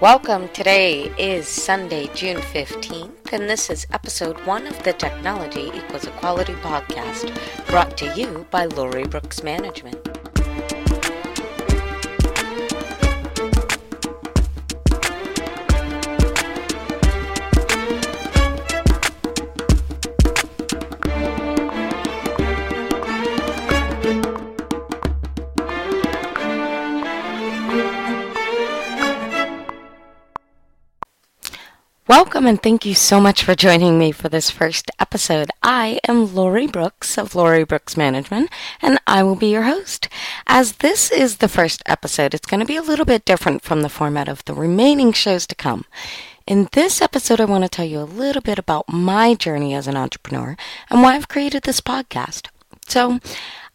Welcome. Today is Sunday, June 15th, and this is episode 1 of the Technology = Equality podcast, brought to you by Lori Brooks Management. Welcome and thank you so much for joining me for this first episode. I am Lori Brooks of Lori Brooks Management, and I will be your host. As this is the first episode, it's going to be a little bit different from the format of the remaining shows to come. In this episode, I want to tell you a little bit about my journey as an entrepreneur and why I've created this podcast. So,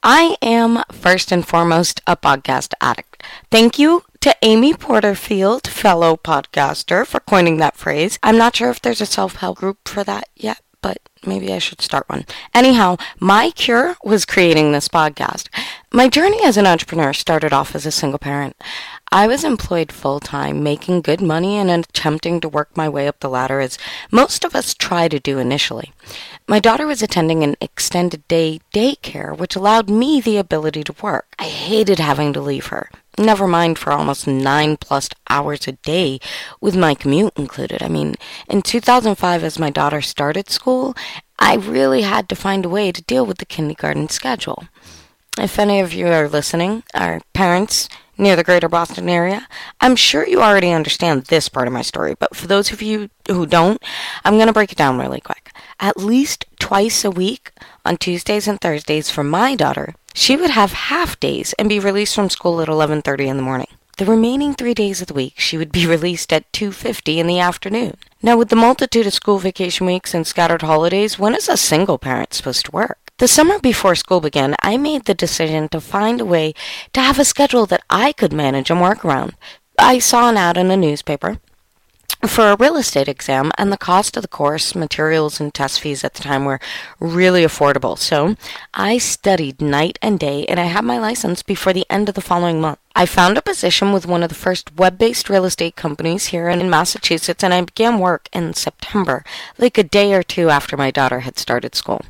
I am first and foremost a podcast addict. Thank you to Amy Porterfield, fellow podcaster, for coining that phrase. I'm not sure if there's a self-help group for that yet, but maybe I should start one. Anyhow, my cure was creating this podcast. My journey as an entrepreneur started off as a single parent. I was employed full-time, making good money and attempting to work my way up the ladder as most of us try to do initially. My daughter was attending an extended day daycare, which allowed me the ability to work. I hated having to leave her. Never mind for almost 9+ hours a day with my commute included. I mean, in 2005, as my daughter started school, I really had to find a way to deal with the kindergarten schedule. If any of you are listening, our parents near the greater Boston area, I'm sure you already understand this part of my story, but for those of you who don't, I'm going to break it down really quick. At least twice a week, on Tuesdays and Thursdays for my daughter, she would have half days and be released from school at 11:30 in the morning. The remaining 3 days of the week, she would be released at 2:50 in the afternoon. Now, with the multitude of school vacation weeks and scattered holidays, when is a single parent supposed to work? The summer before school began, I made the decision to find a way to have a schedule that I could manage and work around. I saw an ad in a newspaper for a real estate exam, and the cost of the course, materials, and test fees at the time were really affordable. So I studied night and day, and I had my license before the end of the following month. I found a position with one of the first web-based real estate companies here in Massachusetts, and I began work in September, like a day or two after my daughter had started school.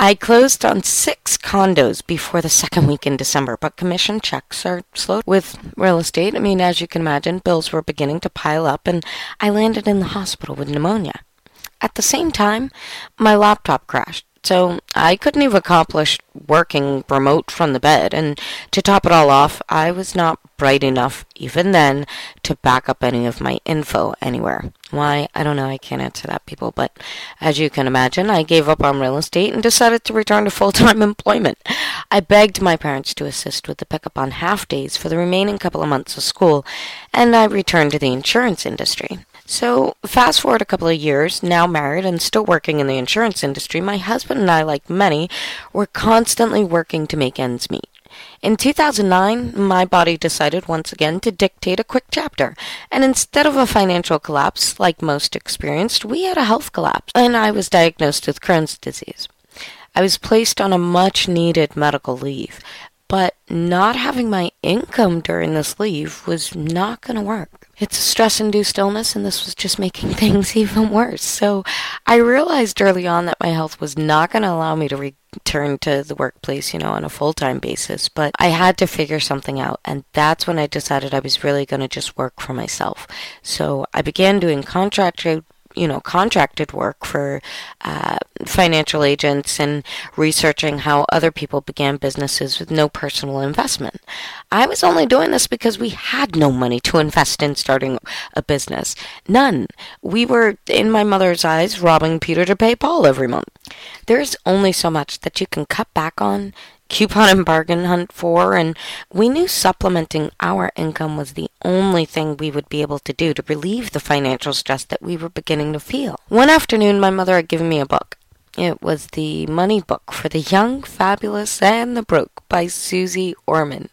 I closed on 6 condos before the second week in December, but commission checks are slow with real estate. I mean, as you can imagine, bills were beginning to pile up, and I landed in the hospital with pneumonia. At the same time, my laptop crashed, so I couldn't even accomplish working remote from the bed, and to top it all off, I was not bright enough, even then, to back up any of my info anywhere. Why? I don't know. I can't answer that, people, but as you can imagine, I gave up on real estate and decided to return to full-time employment. I begged my parents to assist with the pickup on half days for the remaining couple of months of school, and I returned to the insurance industry. So, fast forward a couple of years, now married and still working in the insurance industry, my husband and I, like many, were constantly working to make ends meet. In 2009, my body decided once again to dictate a quick chapter, and instead of a financial collapse, like most experienced, we had a health collapse, and I was diagnosed with Crohn's disease. I was placed on a much-needed medical leave, but not having my income during this leave was not going to work. It's a stress-induced illness, and this was just making things even worse. So I realized early on that my health was not going to allow me to return to the workplace, on a full-time basis, but I had to figure something out, and that's when I decided I was really going to just work for myself. So I began doing contracted work for financial agents and researching how other people began businesses with no personal investment. I was only doing this because we had no money to invest in starting a business. None. We were, in my mother's eyes, robbing Peter to pay Paul every month. There is only so much that you can cut back on, coupon and bargain hunt for, and we knew supplementing our income was the only thing we would be able to do to relieve the financial stress that we were beginning to feel. One afternoon, my mother had given me a book. It was the Money Book for the Young, Fabulous, and the Broke by Susie Orman.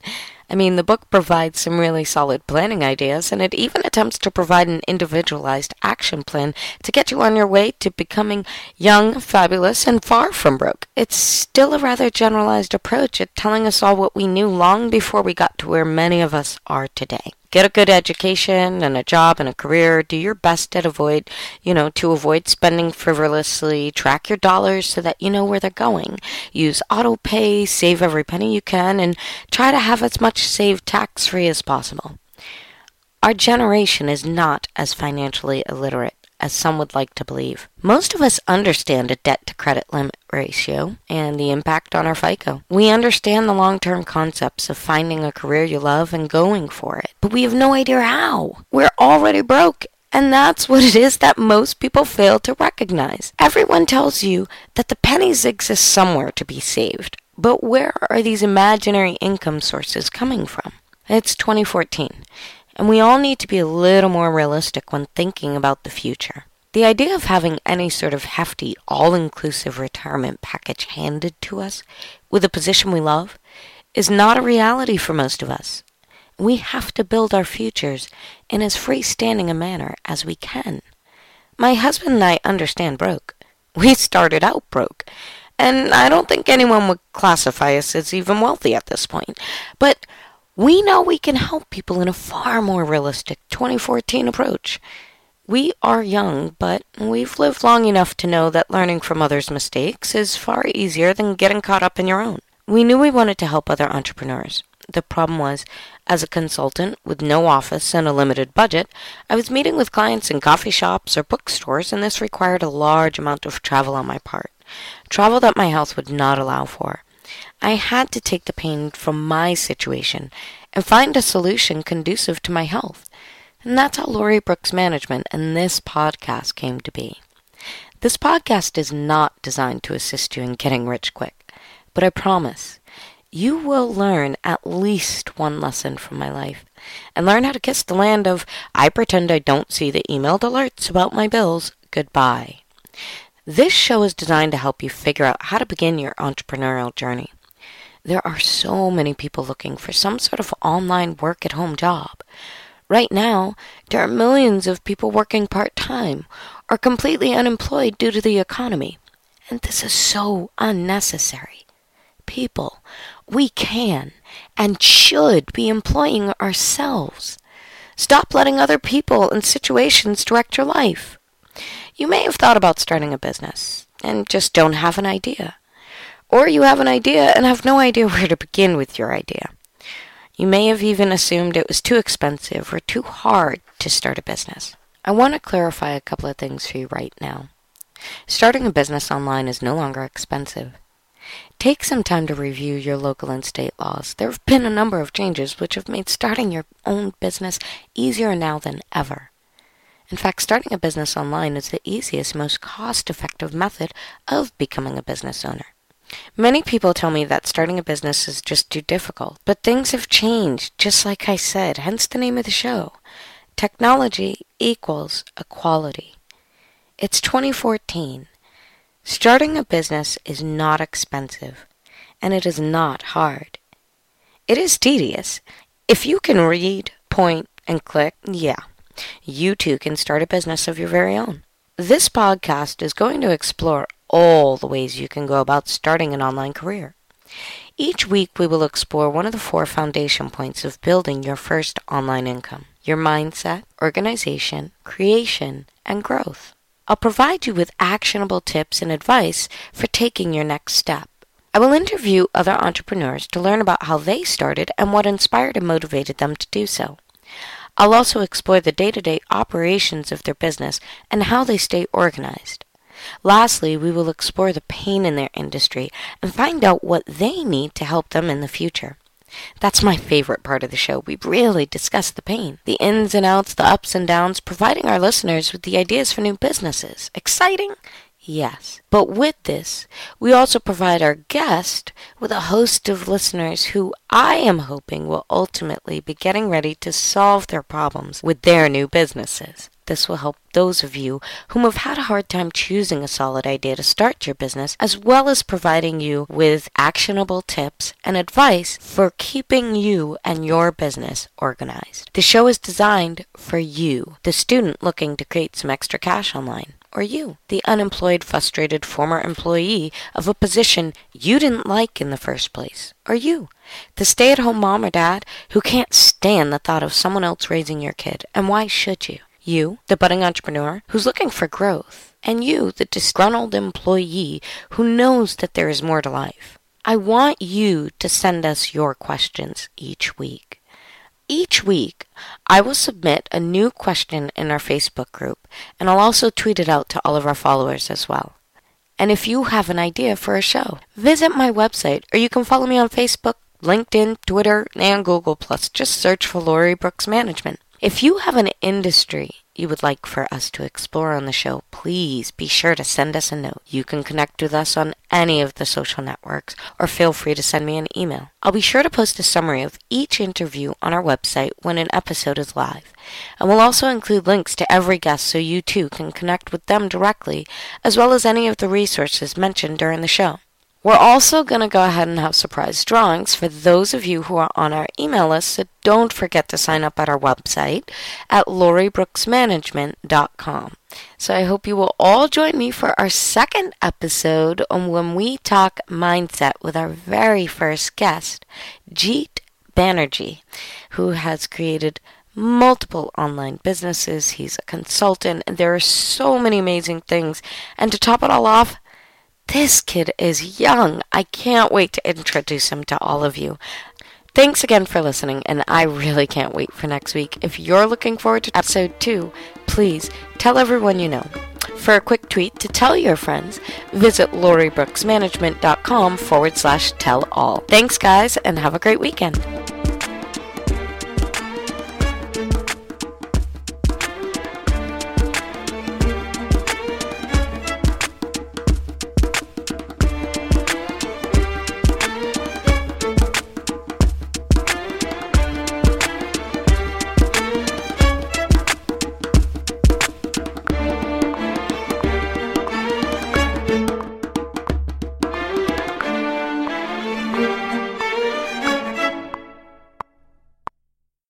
I mean, the book provides some really solid planning ideas, and it even attempts to provide an individualized action plan to get you on your way to becoming young, fabulous, and far from broke. It's still a rather generalized approach at telling us all what we knew long before we got to where many of us are today. Get a good education and a job and a career. Do your best at avoid spending frivolously. Track your dollars so that you know where they're going. Use auto pay, save every penny you can, and try to have as much saved tax-free as possible. Our generation is not as financially illiterate as some would like to believe. Most of us understand a debt-to-credit limit ratio and the impact on our FICO. We understand the long-term concepts of finding a career you love and going for it, but we have no idea how. We're already broke, and that's what it is that most people fail to recognize. Everyone tells you that the pennies exist somewhere to be saved, but where are these imaginary income sources coming from? It's 2014. And we all need to be a little more realistic when thinking about the future. The idea of having any sort of hefty, all-inclusive retirement package handed to us with a position we love is not a reality for most of us. We have to build our futures in as freestanding a manner as we can. My husband and I understand broke. We started out broke. And I don't think anyone would classify us as even wealthy at this point. But we know we can help people in a far more realistic 2014 approach. We are young, but we've lived long enough to know that learning from others' mistakes is far easier than getting caught up in your own. We knew we wanted to help other entrepreneurs. The problem was, as a consultant with no office and a limited budget, I was meeting with clients in coffee shops or bookstores, and this required a large amount of travel on my part, travel that my health would not allow for. I had to take the pain from my situation and find a solution conducive to my health. And that's how Lori Brooks Management and this podcast came to be. This podcast is not designed to assist you in getting rich quick, but I promise you will learn at least one lesson from my life and learn how to kiss the land of I pretend I don't see the emailed alerts about my bills goodbye. This show is designed to help you figure out how to begin your entrepreneurial journey. There are so many people looking for some sort of online work-at-home job. Right now, there are millions of people working part-time or completely unemployed due to the economy. And this is so unnecessary. People, we can and should be employing ourselves. Stop letting other people and situations direct your life. You may have thought about starting a business and just don't have an idea. Or you have an idea and have no idea where to begin with your idea. You may have even assumed it was too expensive or too hard to start a business. I want to clarify a couple of things for you right now. Starting a business online is no longer expensive. Take some time to review your local and state laws. There have been a number of changes which have made starting your own business easier now than ever. In fact, starting a business online is the easiest, most cost-effective method of becoming a business owner. Many people tell me that starting a business is just too difficult, but things have changed, just like I said, hence the name of the show. Technology equals equality. It's 2014. Starting a business is not expensive, and it is not hard. It is tedious. If you can read, point, and click, you too can start a business of your very own. This podcast is going to explore all the ways you can go about starting an online career. Each week we will explore one of the four foundation points of building your first online income: your mindset, organization, creation, and growth. I'll provide you with actionable tips and advice for taking your next step. I will interview other entrepreneurs to learn about how they started and what inspired and motivated them to do so. I'll also explore the day-to-day operations of their business and how they stay organized. Lastly, we will explore the pain in their industry and find out what they need to help them in the future. That's my favorite part of the show. We really discuss the pain, the ins and outs, the ups and downs, providing our listeners with the ideas for new businesses. Exciting? Yes. But with this, we also provide our guest with a host of listeners who I am hoping will ultimately be getting ready to solve their problems with their new businesses. This will help those of you whom have had a hard time choosing a solid idea to start your business, as well as providing you with actionable tips and advice for keeping you and your business organized. The show is designed for you, the student looking to create some extra cash online. or you, the unemployed, frustrated former employee of a position you didn't like in the first place, or you, the stay-at-home mom or dad who can't stand the thought of someone else raising your kid, and why should you? You, the budding entrepreneur who's looking for growth, and you, the disgruntled employee who knows that there is more to life. I want you to send us your questions each week. Each week, I will submit a new question in our Facebook group, and I'll also tweet it out to all of our followers as well. And if you have an idea for a show, visit my website, or you can follow me on Facebook, LinkedIn, Twitter, and Google+. Just search for Lori Brooks Management. If you have an industry you would like for us to explore on the show, please be sure to send us a note. You can connect with us on any of the social networks or feel free to send me an email. I'll be sure to post a summary of each interview on our website when an episode is live. And we'll also include links to every guest so you too can connect with them directly, as well as any of the resources mentioned during the show. We're also going to go ahead and have surprise drawings for those of you who are on our email list, so don't forget to sign up at our website at loribrooksmanagement.com. So I hope you will all join me for our second episode on when we talk mindset with our very first guest, Jeet Banerjee, who has created multiple online businesses. He's a consultant, and there are so many amazing things. And to top it all off, this kid is young. I can't wait to introduce him to all of you. Thanks again for listening, and I really can't wait for next week. If you're looking forward to episode 2, please tell everyone you know. For a quick tweet to tell your friends, visit LoriBrooksManagement.com/tell-all. Thanks, guys, and have a great weekend.